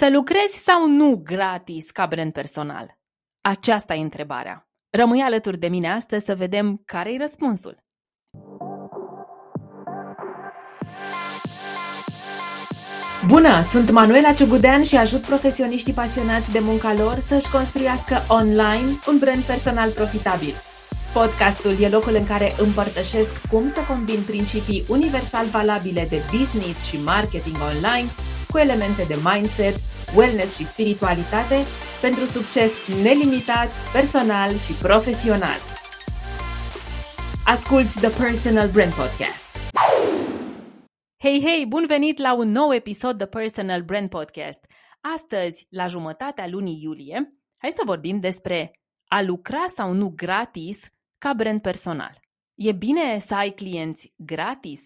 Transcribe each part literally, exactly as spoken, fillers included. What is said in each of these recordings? Să lucrezi sau nu gratis ca brand personal? Aceasta e întrebarea. Rămâi alături de mine astăzi să vedem care-i răspunsul. Bună, sunt Manuela Ciugudean și ajut profesioniștii pasionați de munca lor să-și construiască online un brand personal profitabil. Podcastul e locul în care împărtășesc cum să combin principii universal valabile de business și marketing online cu elemente de mindset, wellness și spiritualitate pentru succes nelimitat, personal și profesional. Asculți The Personal Brand Podcast! Hei, hei! Bun venit la un nou episod The Personal Brand Podcast! Astăzi, la jumătatea lunii iulie, hai să vorbim despre a lucra sau nu gratis ca brand personal. E bine să ai clienți gratis?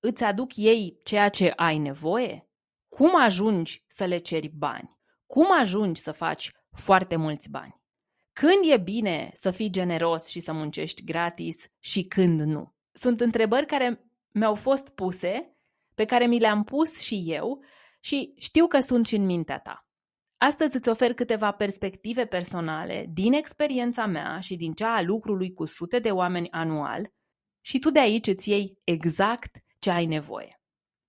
Îți aduc ei ceea ce ai nevoie? Cum ajungi să le ceri bani? Cum ajungi să faci foarte mulți bani? Când e bine să fii generos și să muncești gratis și când nu? Sunt întrebări care mi-au fost puse, pe care mi le-am pus și eu și știu că sunt și în mintea ta. Astăzi îți ofer câteva perspective personale din experiența mea și din cea a lucrului cu sute de oameni anual și tu de aici îți iei exact ce ai nevoie.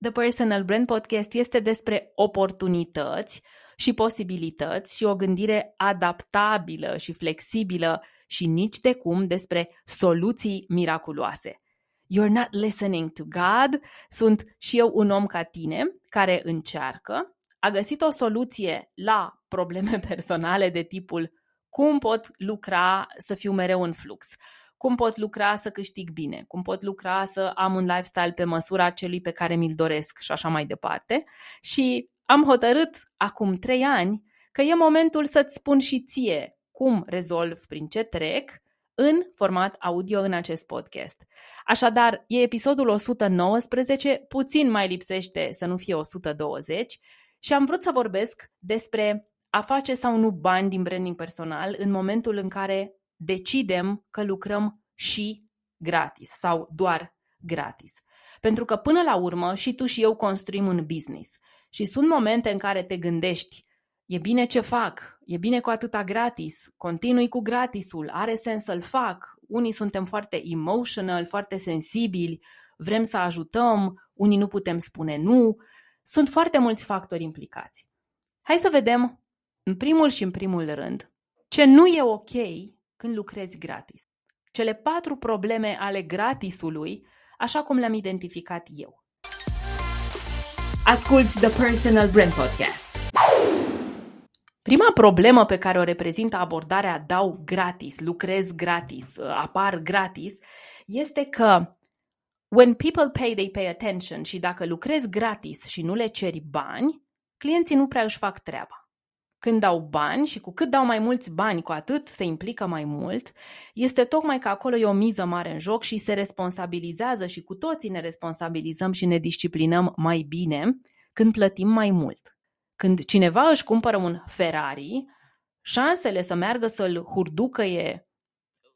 The Personal Brand Podcast este despre oportunități și posibilități și o gândire adaptabilă și flexibilă și nici de cum despre soluții miraculoase. You're not listening to God. Sunt și eu un om ca tine care încearcă, a găsit o soluție la probleme personale de tipul cum pot lucra să fiu mereu în flux, cum pot lucra să câștig bine, cum pot lucra să am un lifestyle pe măsura celui pe care mi-l doresc și așa mai departe. Și am hotărât acum trei ani că e momentul să-ți spun și ție cum rezolv, prin ce trec, în format audio în acest podcast. Așadar, e episodul o sută nouăsprezece, puțin mai lipsește să nu fie o sută douăzeci și am vrut să vorbesc despre a face sau nu bani din branding personal în momentul în care decidem că lucrăm și gratis sau doar gratis. Pentru că până la urmă și tu și eu construim un business și sunt momente în care te gândești e bine ce fac, e bine cu atâta gratis, continui cu gratisul, are sens să-l fac. Unii suntem foarte emotional, foarte sensibili, vrem să ajutăm, unii nu putem spune nu. Sunt foarte mulți factori implicați. Hai să vedem în primul și în primul rând ce nu e ok când lucrezi gratis. Cele patru probleme ale gratisului, așa cum le-am identificat eu. Asculți The Personal Brand Podcast. Prima problemă pe care o reprezintă abordarea dau gratis, lucrez gratis, apar gratis, este că when people pay, they pay attention și dacă lucrezi gratis și nu le ceri bani, clienții nu prea își fac treaba. Când dau bani și cu cât dau mai mulți bani, cu atât se implică mai mult, este tocmai că acolo e o miză mare în joc și se responsabilizează și cu toții ne responsabilizăm și ne disciplinăm mai bine când plătim mai mult. Când cineva își cumpără un Ferrari, șansele să meargă să-l hurducăie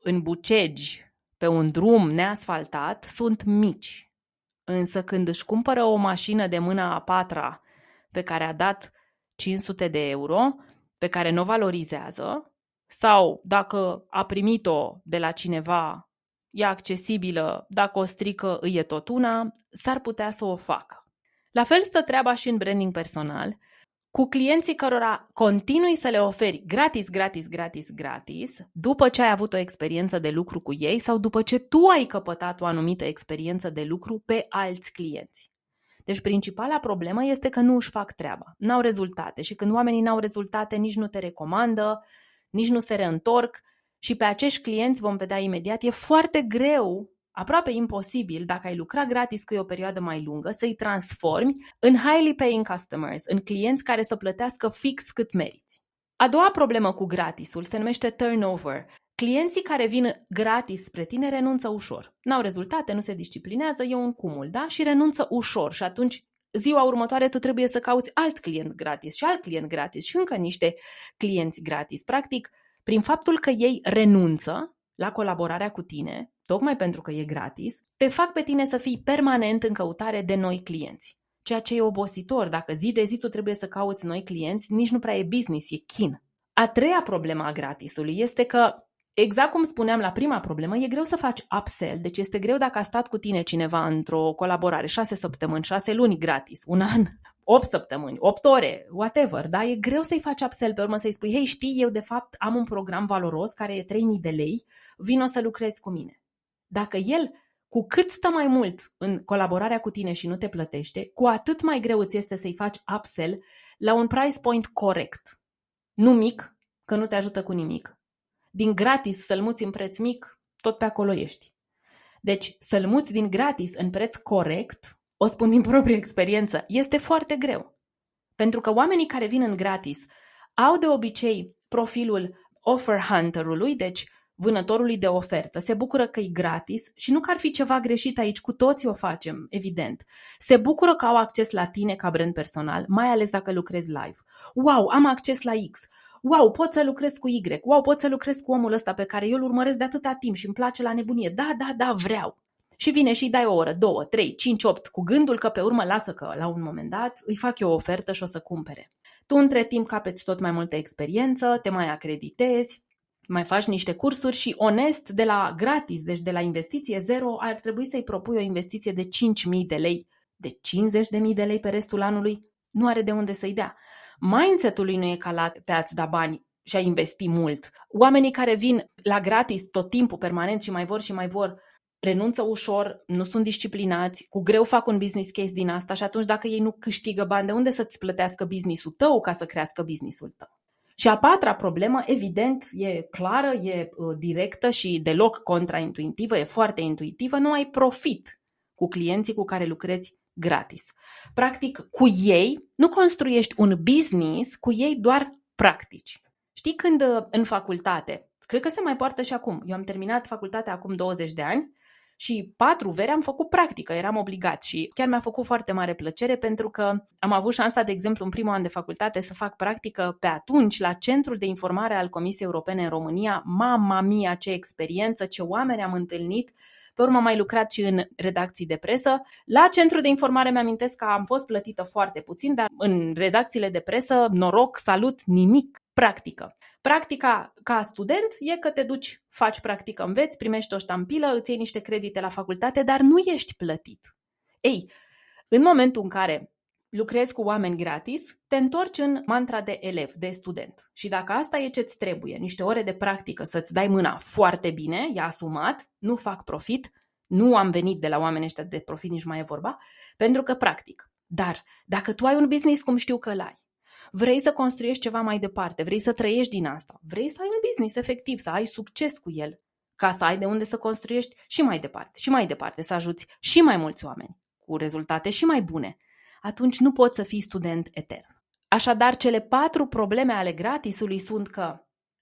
în bucegi pe un drum neasfaltat sunt mici. Însă când își cumpără o mașină de mâna a patra pe care a dat cinci sute de euro pe care nu o valorizează sau dacă a primit-o de la cineva, e accesibilă, dacă o strică îi e tot una, s-ar putea să o facă. La fel stă treaba și în branding personal, cu clienții cărora continui să le oferi gratis, gratis, gratis, gratis, după ce ai avut o experiență de lucru cu ei sau după ce tu ai căpătat o anumită experiență de lucru pe alți clienți. Deci principala problemă este că nu își fac treaba, n-au rezultate și când oamenii n-au rezultate nici nu te recomandă, nici nu se reîntorc și pe acești clienți vom vedea imediat, e foarte greu, aproape imposibil, dacă ai lucra gratis cu o perioadă mai lungă, să-i transformi în highly paying customers, în clienți care să plătească fix cât meriți. A doua problemă cu gratisul se numește turnover. Clienții care vin gratis spre tine renunță ușor. N-au rezultate, nu se disciplinează, e un cumul, da? Și renunță ușor și atunci ziua următoare tu trebuie să cauți alt client gratis și alt client gratis și încă niște clienți gratis. Practic, prin faptul că ei renunță la colaborarea cu tine, tocmai pentru că e gratis, te fac pe tine să fii permanent în căutare de noi clienți. ceea ce e obositor. Dacă zi de zi tu trebuie să cauți noi clienți, nici nu prea e business, e chin. A treia problemă a gratisului este că, exact cum spuneam la prima problemă, e greu să faci upsell, deci este greu dacă a stat cu tine cineva într-o colaborare șase săptămâni, șase luni gratis, un an, opt săptămâni, opt ore, whatever, da? E greu să-i faci upsell pe urmă, să-i spui, hei, știi, eu de fapt am un program valoros care e trei mii de lei, vino să lucrezi cu mine. Dacă el, cu cât stă mai mult în colaborarea cu tine și nu te plătește, cu atât mai greu îți este să-i faci upsell la un price point corect. Nu mic, că nu te ajută cu nimic. Din gratis să-l muți în preț mic, tot pe acolo ești. Deci să-l muți din gratis în preț corect, o spun din proprie experiență, este foarte greu. Pentru că oamenii care vin în gratis au de obicei profilul offer hunterului, deci vânătorului de ofertă. Se bucură că e gratis și nu că ar fi ceva greșit aici, cu toții o facem, evident. Se bucură că au acces la tine ca brand personal, mai ales dacă lucrezi live. Wow, am acces la X! Wow, pot să lucrez cu Y! Wow, pot să lucrez cu omul ăsta pe care eu îl urmăresc de atâta timp și îmi place la nebunie. Da, da, da, vreau! Și vine și dai o oră, două, trei, cinci, opt, cu gândul că pe urmă lasă că la un moment dat îi fac eu o ofertă și o să cumpere. Tu între timp capeți tot mai multă experiență, te mai acreditezi, mai faci niște cursuri și onest de la gratis, deci de la investiție zero, ar trebui să-i propui o investiție de cinci mii de lei, de cincizeci de mii de lei pe restul anului, nu are de unde să-i dea. Mindset-ul lui nu e calat pe a-ți da bani și a investi mult. Oamenii care vin la gratis tot timpul, permanent și mai vor și mai vor, renunță ușor, nu sunt disciplinați, cu greu fac un business case din asta și atunci dacă ei nu câștigă bani, de unde să-ți plătească business-ul tău ca să crească business-ul tău? Și a patra problemă, evident, e clară, e directă și deloc contraintuitivă, e foarte intuitivă, nu ai profit cu clienții cu care lucrezi gratis. Practic, cu ei nu construiești un business, cu ei doar practici. Știi când în facultate, cred că se mai poartă și acum, eu am terminat facultatea acum douăzeci de ani și patru veri am făcut practică, eram obligat și chiar mi-a făcut foarte mare plăcere pentru că am avut șansa, de exemplu, în primul an de facultate să fac practică pe atunci la Centrul de Informare al Comisiei Europene în România. Mama mia, ce experiență, ce oameni am întâlnit! Pe urmă am mai lucrat și în redacții de presă. La Centrul de Informare mi-amintesc că am fost plătită foarte puțin, dar în redacțiile de presă, noroc, salut, nimic, practică. Practica ca student e că te duci, faci practică, înveți, primești o ștampilă, îți iei niște credite la facultate, dar nu ești plătit. Ei, în momentul în care lucrezi cu oameni gratis, te întorci în mantra de elev, de student. Și dacă asta e ce-ți trebuie, niște ore de practică să-ți dai mâna foarte bine, e asumat, nu fac profit, nu am venit de la oamenii ăștia de profit, nici mai e vorba, pentru că practic. Dar dacă tu ai un business, cum știu că l-ai, vrei să construiești ceva mai departe, vrei să trăiești din asta, vrei să ai un business efectiv, să ai succes cu el, ca să ai de unde să construiești și mai departe, și mai departe, să ajuți și mai mulți oameni cu rezultate și mai bune, atunci nu poți să fii student etern. Așadar, cele patru probleme ale gratisului sunt că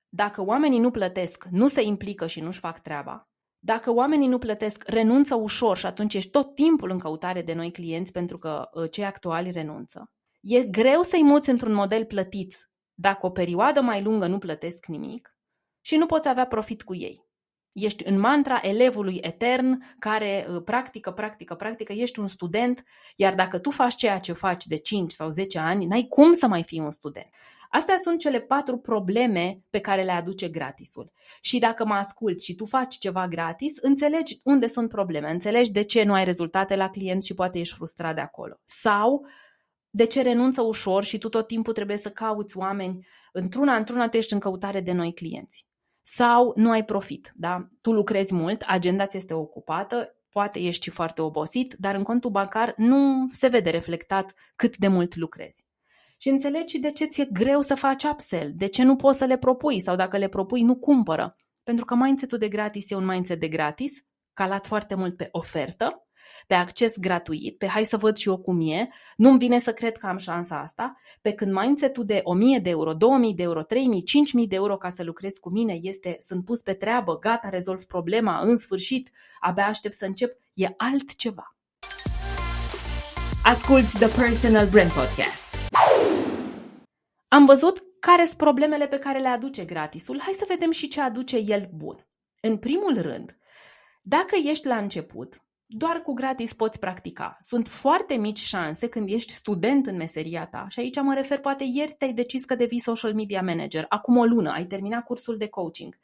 dacă oamenii nu plătesc, nu se implică și nu-și fac treaba, dacă oamenii nu plătesc, renunță ușor și atunci ești tot timpul în căutare de noi clienți pentru că cei actuali renunță. E greu să-i muți într-un model plătit dacă o perioadă mai lungă nu plătesc nimic și nu poți avea profit cu ei. Ești în mantra elevului etern care practică, practică, practică, ești un student, iar dacă tu faci ceea ce faci de cinci sau zece ani, n-ai cum să mai fii un student. Astea sunt cele patru probleme pe care le aduce gratisul. Și dacă mă asculți și tu faci ceva gratis, înțelegi unde sunt probleme, înțelegi de ce nu ai rezultate la clienți și poate ești frustrat de acolo. Sau de ce renunță ușor și tu tot timpul trebuie să cauți oameni, într-una, într-una tu ești în căutare de noi clienți. Sau nu ai profit, da? Tu lucrezi mult, agenda ți este ocupată, poate ești și foarte obosit, dar în contul bancar nu se vede reflectat cât de mult lucrezi. Și înțelegi de ce ți-e greu să faci upsell, de ce nu poți să le propui sau dacă le propui nu cumpără. Pentru că mindset-ul de gratis e un mindset de gratis, calat foarte mult pe ofertă, pe acces gratuit, pe hai să văd și eu cum e, nu-mi vine să cred că am șansa asta, pe când mindset-ul de o mie de euro, două mii de euro, trei mii, cinci mii de euro ca să lucrez cu mine este, sunt pus pe treabă, gata, rezolv problema, în sfârșit, abia aștept să încep, e altceva. Asculți The Personal Brand Podcast. Am văzut care sunt problemele pe care le aduce gratisul, hai să vedem și ce aduce el bun. În primul rând, dacă ești la început, doar cu gratis poți practica. Sunt foarte mici șanse când ești student în meseria ta și aici mă refer, poate ieri te-ai decis că devii social media manager, acum o lună ai terminat cursul de coaching.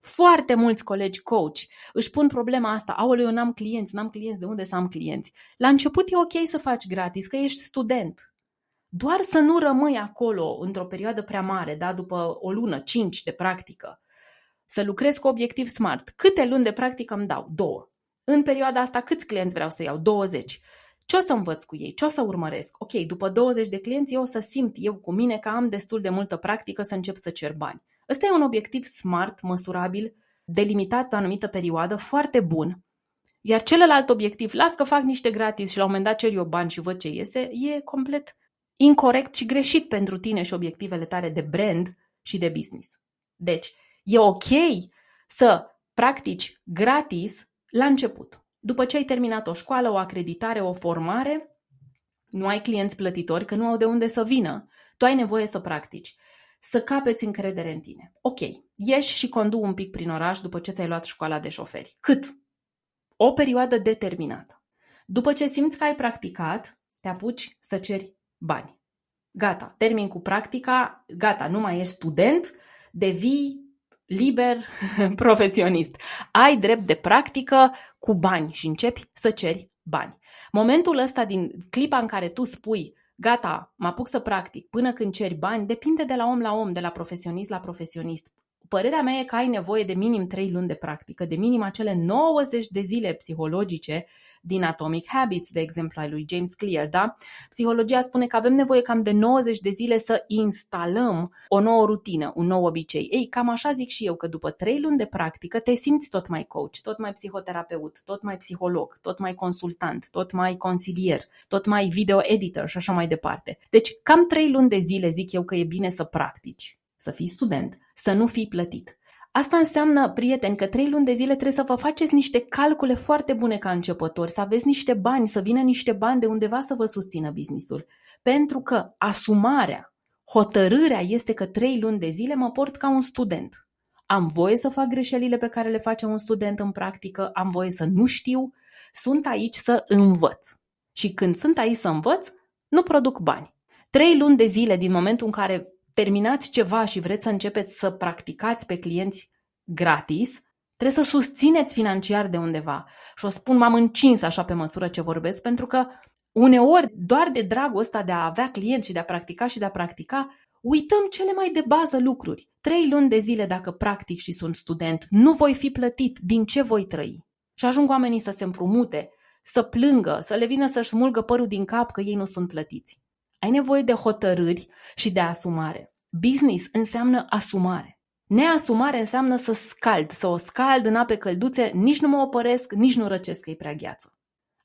Foarte mulți colegi coach își pun problema asta, aoleu, eu n-am clienți, n-am clienți, de unde să am clienți? La început e ok să faci gratis, că ești student. Doar să nu rămâi acolo într-o perioadă prea mare, da? După o lună, cinci de practică, să lucrezi cu obiectiv smart. Câte luni de practică îmi dau? Două. În perioada asta câți clienți vreau să iau? douăzeci. Ce o să învăț cu ei? Ce o să urmăresc? Ok, după douăzeci de clienți eu o să simt eu cu mine că am destul de multă practică să încep să cer bani. Ăsta e un obiectiv smart, măsurabil, delimitat pe o anumită perioadă, foarte bun. Iar celălalt obiectiv, las că fac niște gratis și la un moment dat cer eu bani și văd ce iese, e complet incorect și greșit pentru tine și obiectivele tale de brand și de business. Deci, e ok să practici gratis la început. După ce ai terminat o școală, o acreditare, o formare, nu ai clienți plătitori, că nu au de unde să vină. Tu ai nevoie să practici, să capeți încredere în tine. Ok, ieși și condui un pic prin oraș după ce ți-ai luat școala de șoferi. Cât? O perioadă determinată. După ce simți că ai practicat, te apuci să ceri bani. Gata, termin cu practica, gata, nu mai ești student, devii liber profesionist. Ai drept de practică cu bani și începi să ceri bani. Momentul ăsta, din clipa în care tu spui gata, mă apuc să practic, până când ceri bani, depinde de la om la om, de la profesionist la profesionist. Părerea mea e că ai nevoie de minim trei luni de practică, de minim acele nouăzeci de zile psihologice din Atomic Habits, de exemplu, al lui James Clear, da? Psihologia spune că avem nevoie cam de nouăzeci de zile să instalăm o nouă rutină, un nou obicei. Ei, cam așa zic și eu, că după trei luni de practică te simți tot mai coach, tot mai psihoterapeut, tot mai psiholog, tot mai consultant, tot mai consilier, tot mai video editor și așa mai departe. Deci cam trei luni de zile zic eu că e bine să practici, să fii student, să nu fii plătit. Asta înseamnă, prieteni, că trei luni de zile trebuie să vă faceți niște calcule foarte bune ca începători, să aveți niște bani, să vină niște bani de undeva să vă susțină business-ul. Pentru că asumarea, hotărârea este că trei luni de zile mă port ca un student. Am voie să fac greșelile pe care le face un student în practică, am voie să nu știu, sunt aici să învăț. Și când sunt aici să învăț, nu produc bani. Trei luni de zile din momentul în care terminați ceva și vreți să începeți să practicați pe clienți gratis, trebuie să susțineți financiar de undeva. Și o spun, m-am încins așa pe măsură ce vorbesc, pentru că uneori, doar de dragul ăsta de a avea clienți și de a practica și de a practica, uităm cele mai de bază lucruri. Trei luni de zile dacă practic și sunt student, nu voi fi plătit, din ce voi trăi? Și ajung oamenii să se împrumute, să plângă, să le vină să-și smulgă părul din cap că ei nu sunt plătiți. Ai nevoie de hotărâri și de asumare. Business înseamnă asumare. Neasumare înseamnă să scald, să o scald în ape călduțe, nici nu mă opăresc, nici nu răcesc că e prea gheață.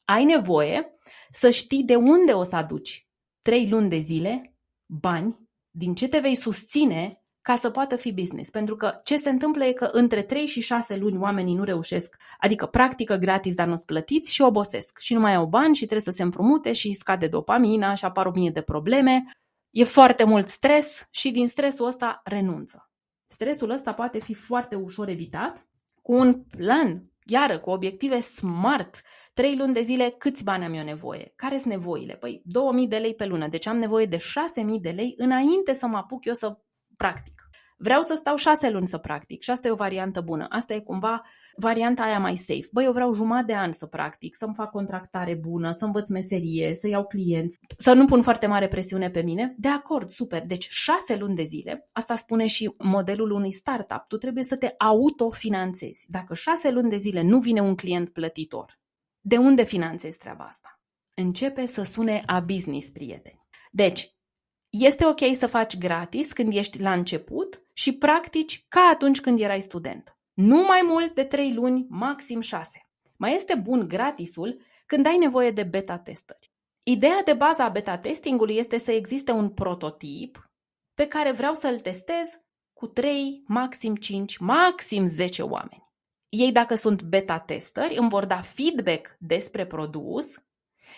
Ai nevoie să știi de unde o să aduci trei luni de zile, bani, din ce te vei susține ca să poată fi business. Pentru că ce se întâmplă e că între trei și șase luni oamenii nu reușesc, adică practică gratis, dar nu-ți plătiți și obosesc și nu mai au bani și trebuie să se împrumute și scade dopamina și apar o mie de probleme. E foarte mult stres și din stresul ăsta renunță. Stresul ăsta poate fi foarte ușor evitat cu un plan, iară, cu obiective smart. Trei luni de zile, câți bani am eu nevoie? Care sunt nevoile? Păi două mii de lei pe lună, deci am nevoie de șase mii de lei înainte să mă apuc eu să practic. Vreau să stau șase luni să practic și asta e o variantă bună. Asta e cumva varianta aia mai safe. Băi, eu vreau jumătate de an să practic, să-mi fac contractare bună, să învăț meserie, să iau clienți, să nu pun foarte mare presiune pe mine. De acord, super. Deci șase luni de zile, asta spune și modelul unui startup, tu trebuie să te autofinanțezi. Dacă șase luni de zile nu vine un client plătitor, de unde finanțezi treaba asta? Începe să sune a business, prieteni. Deci, este ok să faci gratis când ești la început și practici ca atunci când erai student. Nu mai mult de trei luni, maxim șase. Mai este bun gratisul când ai nevoie de beta testări. Ideea de bază a beta testingului este să existe un prototip pe care vreau să-l testez cu trei, maxim cinci, maxim zece oameni. Ei, dacă sunt beta testări, îmi vor da feedback despre produs,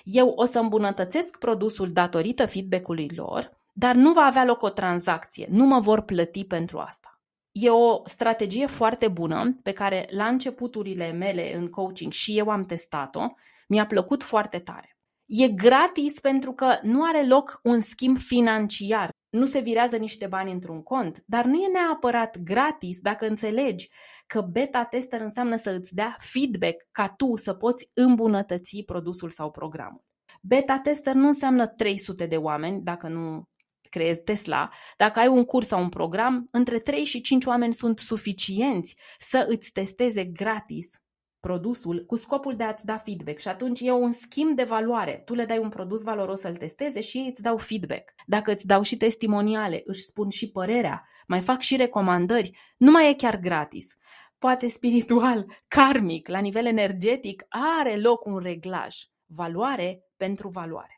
eu o să îmbunătățesc produsul datorită feedback-ului lor, dar nu va avea loc o tranzacție, nu mă vor plăti pentru asta. E o strategie foarte bună pe care la începuturile mele în coaching și eu am testat-o, mi-a plăcut foarte tare. E gratis pentru că nu are loc un schimb financiar, nu se virează niște bani într-un cont, dar nu e neapărat gratis dacă înțelegi că beta tester înseamnă să îți dea feedback ca tu să poți îmbunătăți produsul sau programul. Beta tester nu înseamnă trei sute de oameni, dacă nu creezi Tesla, dacă ai un curs sau un program, între trei și cinci oameni sunt suficienți să îți testeze gratis produsul cu scopul de a-ți da feedback și atunci e un schimb de valoare. Tu le dai un produs valoros să-l testeze și ei îți dau feedback. Dacă îți dau și testimoniale, își spun și părerea, mai fac și recomandări, nu mai e chiar gratis. Poate spiritual, karmic, la nivel energetic, are loc un reglaj. Valoare pentru valoare.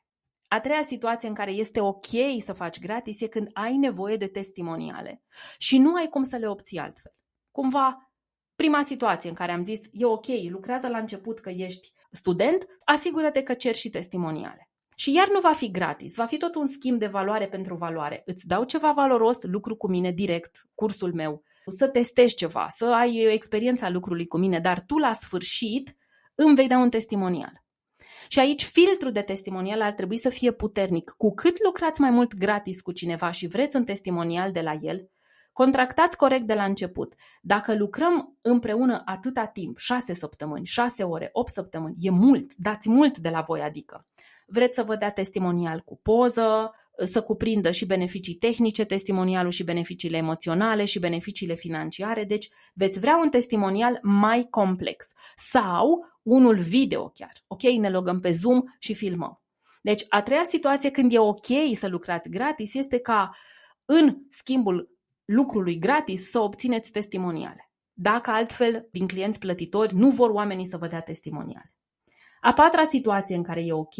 A treia situație în care este ok să faci gratis e când ai nevoie de testimoniale și nu ai cum să le obții altfel. Cumva, prima situație în care am zis, e ok, lucrează la început că ești student, asigură-te că ceri și testimoniale. Și iar nu va fi gratis, va fi tot un schimb de valoare pentru valoare. Îți dau ceva valoros, lucru cu mine direct, cursul meu, să testezi ceva, să ai experiența lucrului cu mine, dar tu la sfârșit îmi vei da un testimonial. Și aici filtrul de testimonial ar trebui să fie puternic. Cu cât lucrați mai mult gratis cu cineva și vreți un testimonial de la el, contractați corect de la început. Dacă lucrăm împreună atâta timp, șase săptămâni, șase ore, opt săptămâni, e mult, dați mult de la voi, adică vreți să vă dea testimonial cu poză, să cuprindă și beneficii tehnice, testimonialul și beneficiile emoționale și beneficiile financiare, deci veți vrea un testimonial mai complex sau unul video chiar. Ok, ne logăm pe Zoom și filmăm. Deci a treia situație când e ok să lucrați gratis este ca în schimbul lucrului gratis să obțineți testimoniale. Dacă altfel din clienți plătitori nu vor oamenii să vă dea testimoniale. A patra situație în care e ok,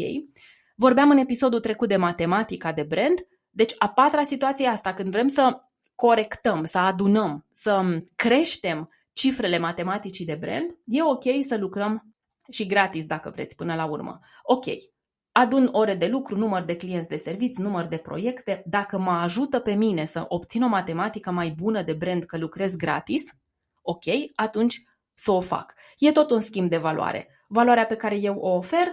vorbeam în episodul trecut de matematica de brand, deci a patra situație e asta, când vrem să corectăm, să adunăm, să creștem cifrele matematicii de brand, e ok să lucrăm și gratis dacă vreți până la urmă. Ok, adun ore de lucru, număr de clienți de serviți, număr de proiecte, dacă mă ajută pe mine să obțin o matematică mai bună de brand că lucrez gratis, ok, atunci să o fac. E tot un schimb de valoare. Valoarea pe care eu o ofer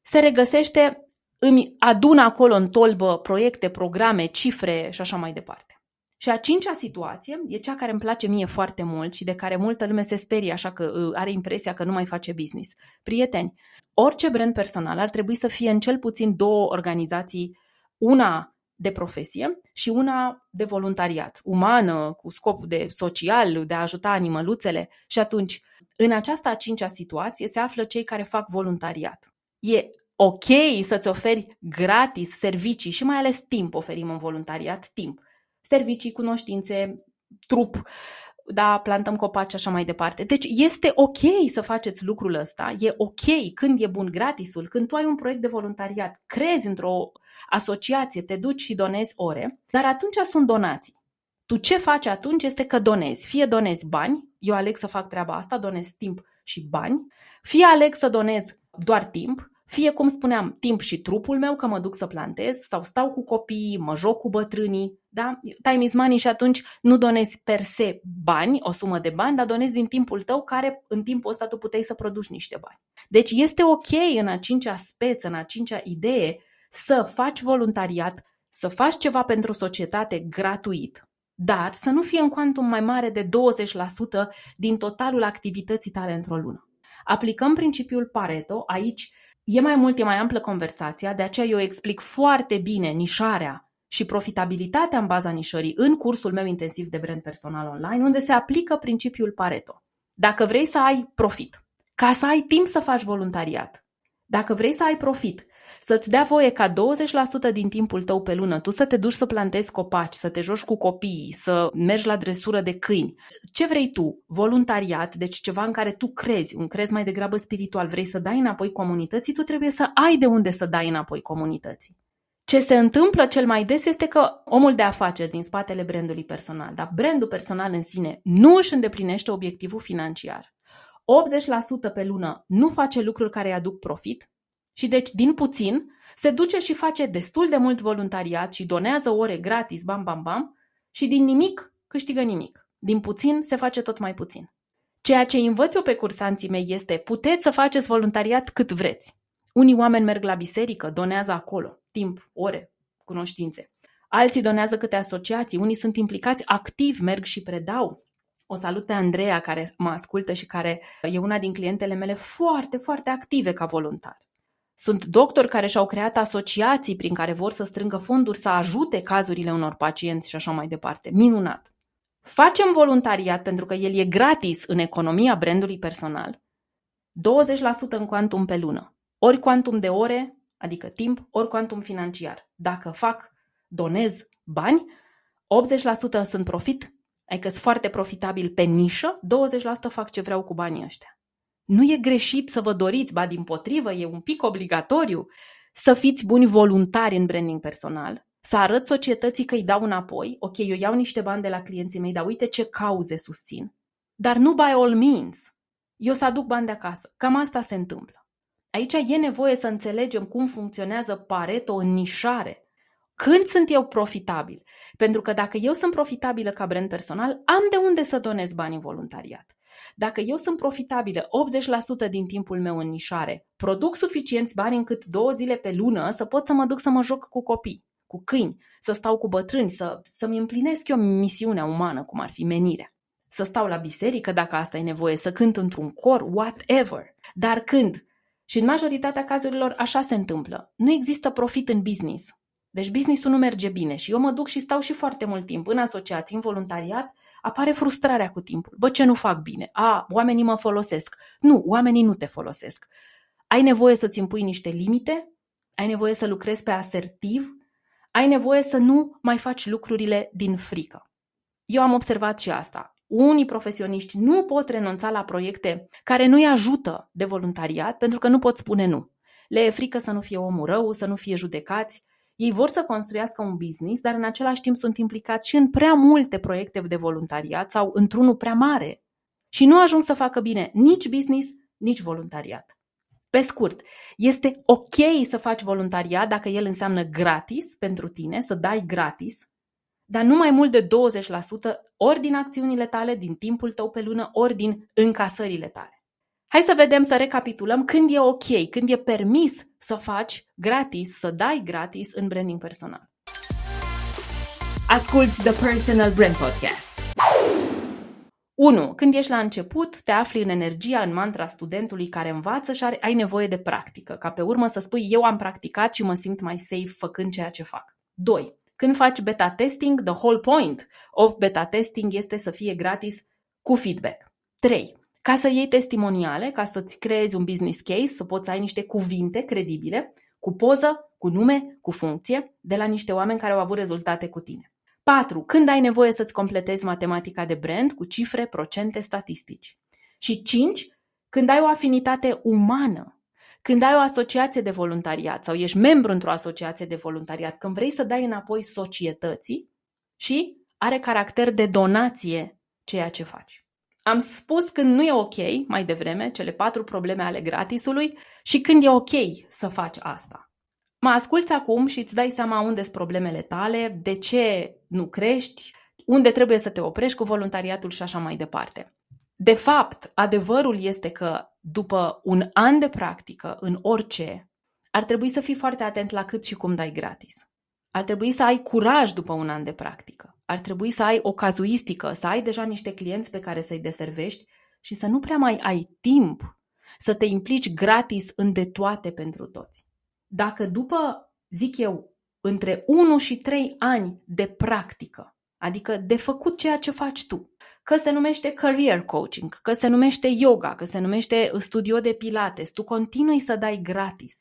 se regăsește, îmi adun acolo în tolbă proiecte, programe, cifre și așa mai departe. Și a cincea situație e cea care îmi place mie foarte mult și de care multă lume se sperie, așa că are impresia că nu mai face business. Prieteni, orice brand personal ar trebui să fie în cel puțin două organizații, una de profesie și una de voluntariat, umană, cu scop de social, de a ajuta animăluțele. Și atunci, în această a cincea situație se află cei care fac voluntariat. E ok să-ți oferi gratis servicii și mai ales timp oferim în voluntariat, timp. Servicii, cunoștințe, trup, da, plantăm copaci și așa mai departe. Deci este ok să faceți lucrul ăsta, e ok când e bun gratisul, când tu ai un proiect de voluntariat, crezi într-o asociație, te duci și donezi ore, dar atunci sunt donații. Tu ce faci atunci este că donezi, fie donezi bani, eu aleg să fac treaba asta, donez timp și bani, fie aleg să donez doar timp, fie, cum spuneam, timp și trupul meu, că mă duc să plantez sau stau cu copiii, mă joc cu bătrânii, da? Time is money și atunci nu donezi per se bani, o sumă de bani, dar donezi din timpul tău care în timpul ăsta tu puteai să produci niște bani. Deci este ok în a cincea speță, în a cincea idee să faci voluntariat, să faci ceva pentru societate gratuit, dar să nu fie în quantum mai mare de douăzeci la sută din totalul activității tale într-o lună. Aplicăm principiul Pareto, aici e mai mult, e mai amplă conversația, de aceea eu explic foarte bine nișarea și profitabilitatea în baza nișării în cursul meu intensiv de brand personal online, unde se aplică principiul Pareto. Dacă vrei să ai profit, ca să ai timp să faci voluntariat, dacă vrei să ai profit, să-ți dea voie ca douăzeci la sută din timpul tău pe lună, tu să te duci să plantezi copaci, să te joci cu copiii, să mergi la dresură de câini. Ce vrei tu? Voluntariat, deci ceva în care tu crezi, un crez mai degrabă spiritual, vrei să dai înapoi comunității, tu trebuie să ai de unde să dai înapoi comunității. Ce se întâmplă cel mai des este că omul de afaceri din spatele brandului personal, dar brandul personal în sine nu își îndeplinește obiectivul financiar. optzeci la sută pe lună nu face lucruri care îi aduc profit, și deci, din puțin, se duce și face destul de mult voluntariat și donează ore gratis, bam, bam, bam, și din nimic câștigă nimic. Din puțin se face tot mai puțin. Ceea ce învăț eu pe cursanții mei este: puteți să faceți voluntariat cât vreți. Unii oameni merg la biserică, donează acolo timp, ore, cunoștințe. Alții donează câte asociații, unii sunt implicați activ, merg și predau. O salut pe Andreea, care mă ascultă și care e una din clientele mele foarte, foarte active ca voluntar. Sunt doctori care și-au creat asociații prin care vor să strângă fonduri, să ajute cazurile unor pacienți și așa mai departe. Minunat! Facem voluntariat pentru că el e gratis în economia brandului personal. douăzeci la sută în quantum pe lună. Ori quantum de ore, adică timp, ori quantum financiar. Dacă fac, donez bani, optzeci la sută sunt profit, adică sunt foarte profitabil pe nișă, douăzeci la sută fac ce vreau cu banii ăștia. Nu e greșit să vă doriți, ba dimpotrivă, e un pic obligatoriu să fiți buni voluntari în branding personal, să arăt societății că îi dau înapoi, ok, eu iau niște bani de la clienții mei, dar uite ce cauze susțin. Dar nu by all means, eu să aduc bani de acasă. Cam asta se întâmplă. Aici e nevoie să înțelegem cum funcționează Pareto în nișare. Când sunt eu profitabil? Pentru că dacă eu sunt profitabilă ca brand personal, am de unde să donez bani în voluntariat. Dacă eu sunt profitabilă optzeci la sută din timpul meu în nișare, produc suficienți bani încât două zile pe lună să pot să mă duc să mă joc cu copii, cu câini, să stau cu bătrâni, să, să-mi împlinesc eu misiunea umană, cum ar fi menirea. Să stau la biserică dacă asta e nevoie, să cânt într-un cor, whatever. Dar când? Și în majoritatea cazurilor așa se întâmplă. Nu există profit în business. Deci business-ul nu merge bine și eu mă duc și stau și foarte mult timp în asociații, în voluntariat, apare frustrarea cu timpul. Bă, ce nu fac bine? A, oamenii mă folosesc. Nu, oamenii nu te folosesc. Ai nevoie să-ți impui niște limite, ai nevoie să lucrezi pe asertiv, ai nevoie să nu mai faci lucrurile din frică. Eu am observat și asta. Unii profesioniști nu pot renunța la proiecte care nu-i ajută de voluntariat pentru că nu pot spune nu. Le e frică să nu fie omul rău, să nu fie judecați. Ei vor să construiască un business, dar în același timp sunt implicați și în prea multe proiecte de voluntariat sau într-unul prea mare și nu ajung să facă bine nici business, nici voluntariat. Pe scurt, este ok să faci voluntariat dacă el înseamnă gratis pentru tine, să dai gratis, dar nu mai mult de douăzeci la sută ori din acțiunile tale, din timpul tău pe lună, ori din încasările tale. Hai să vedem, să recapitulăm când e ok, când e permis să faci gratis, să dai gratis în branding personal. Asculți The Personal Brand Podcast. unu. Când ești la început, te afli în energia, în mantra studentului care învață și ai nevoie de practică, ca pe urmă să spui: eu am practicat și mă simt mai safe făcând ceea ce fac. doi. Când faci beta testing, the whole point of beta testing este să fie gratis cu feedback. trei. Ca să iei testimoniale, ca să-ți creezi un business case, să poți să ai niște cuvinte credibile, cu poză, cu nume, cu funcție, de la niște oameni care au avut rezultate cu tine. patru. Când ai nevoie să-ți completezi matematica de brand cu cifre, procente, statistici. Și cinci. Când ai o afinitate umană, când ai o asociație de voluntariat sau ești membru într-o asociație de voluntariat, când vrei să dai înapoi societății și are caracter de donație ceea ce faci. Am spus când nu e ok, mai devreme, cele patru probleme ale gratisului și când e ok să faci asta. Mă asculți acum și îți dai seama unde sunt problemele tale, de ce nu crești, unde trebuie să te oprești cu voluntariatul și așa mai departe. De fapt, adevărul este că după un an de practică în orice, ar trebui să fii foarte atent la cât și cum dai gratis. Ar trebui să ai curaj după un an de practică. Ar trebui să ai o cazuistică, să ai deja niște clienți pe care să-i deservești și să nu prea mai ai timp să te implici gratis în de toate pentru toți. Dacă după, zic eu, între unu și trei ani de practică, adică de făcut ceea ce faci tu, că se numește career coaching, că se numește yoga, că se numește studio de pilates, tu continui să dai gratis.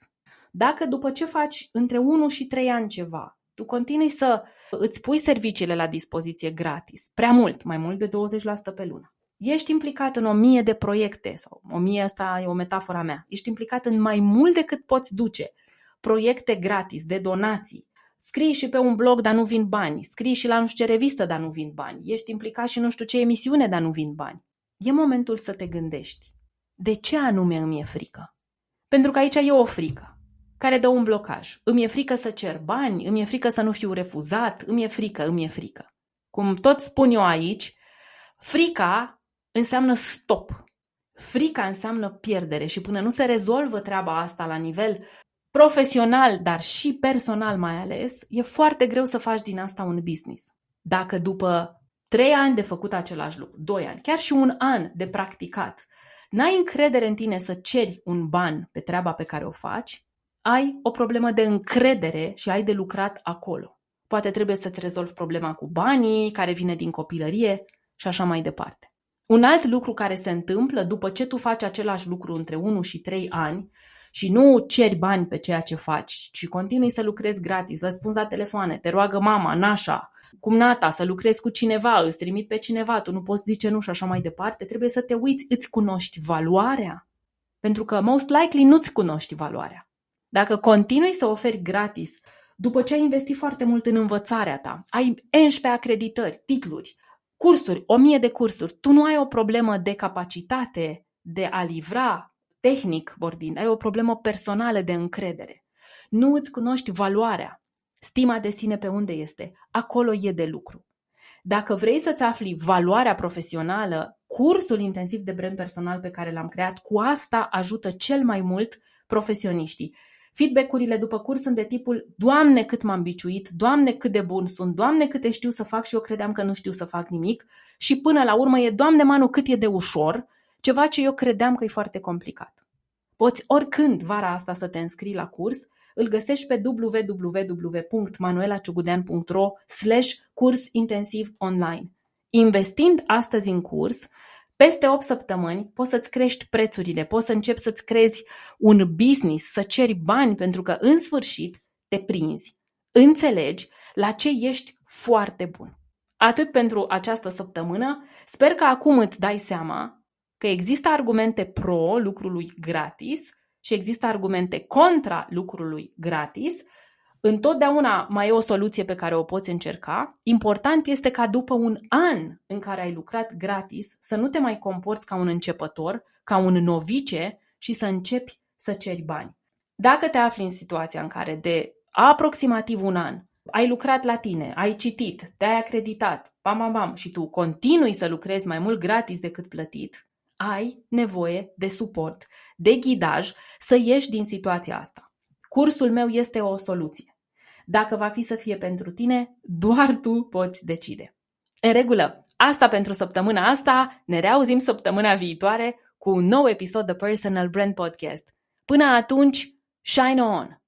Dacă după ce faci între unu și trei ani ceva, tu continui să îți pui serviciile la dispoziție gratis, prea mult, mai mult de douăzeci la sută pe lună. Ești implicat în o mie de proiecte, sau o mie, asta e o metaforă mea, ești implicat în mai mult decât poți duce. Proiecte gratis, de donații. Scrii și pe un blog, dar nu vin bani. Scrii și la nu știu ce revistă, dar nu vin bani. Ești implicat și nu știu ce emisiune, dar nu vin bani. E momentul să te gândești. De ce anume îmi e frică? Pentru că aici e o frică care dă un blocaj. Îmi e frică să cer bani, îmi e frică să nu fiu refuzat, îmi e frică, îmi e frică. Cum tot spun eu aici, Frica înseamnă stop. Frica înseamnă pierdere și până nu se rezolvă treaba asta la nivel profesional, dar și personal mai ales, e foarte greu să faci din asta un business. Dacă după trei ani de făcut același lucru, doi ani, chiar și un an de practicat, n-ai încredere în tine să ceri un ban pe treaba pe care o faci, ai o problemă de încredere și ai de lucrat acolo. Poate trebuie să-ți rezolvi problema cu banii, care vine din copilărie și așa mai departe. Un alt lucru care se întâmplă după ce tu faci același lucru între unu și trei ani și nu ceri bani pe ceea ce faci, ci continui să lucrezi gratis, răspunzi la telefoane, te roagă mama, nașa, cumnata, să lucrezi cu cineva, îți trimit pe cineva, tu nu poți zice nu și așa mai departe, trebuie să te uiți, îți cunoști valoarea? Pentru că most likely nu-ți cunoști valoarea. Dacă continui să oferi gratis, după ce ai investit foarte mult în învățarea ta, ai unsprezece acreditări, titluri, cursuri, o mie de cursuri, tu nu ai o problemă de capacitate de a livra, tehnic vorbind, ai o problemă personală de încredere. Nu îți cunoști valoarea, stima de sine pe unde este, acolo e de lucru. Dacă vrei să-ți afli valoarea profesională, cursul intensiv de brand personal pe care l-am creat, cu asta ajută cel mai mult profesioniștii. Feedback-urile după curs sunt de tipul: Doamne, cât m-am biciuit, Doamne, cât de bun sunt, Doamne, câte știu să fac și eu credeam că nu știu să fac nimic. Și până la urmă e: Doamne, Manu, cât e de ușor, ceva ce eu credeam că e foarte complicat. Poți oricând vara asta să te înscrii la curs, îl găsești pe w w w punct manuela ciugudean punct r o slash curs intensiv online. Investind astăzi în curs, peste opt săptămâni poți să-ți crești prețurile, poți să începi să-ți creezi un business, să ceri bani, pentru că în sfârșit te prinzi. Înțelegi la ce ești foarte bun. Atât pentru această săptămână. Sper că acum îți dai seama că există argumente pro lucrului gratis și există argumente contra lucrului gratis. Întotdeauna mai e o soluție pe care o poți încerca. Important este ca după un an în care ai lucrat gratis să nu te mai comporți ca un începător, ca un novice și să începi să ceri bani. Dacă te afli în situația în care de aproximativ un an ai lucrat la tine, ai citit, te-ai acreditat, bam, bam, bam, și tu continui să lucrezi mai mult gratis decât plătit, ai nevoie de suport, de ghidaj, să ieși din situația asta. Cursul meu este o soluție. Dacă va fi să fie pentru tine, doar tu poți decide. În regulă, asta pentru săptămâna asta, ne reauzim săptămâna viitoare cu un nou episod de Personal Brand Podcast. Până atunci, shine on!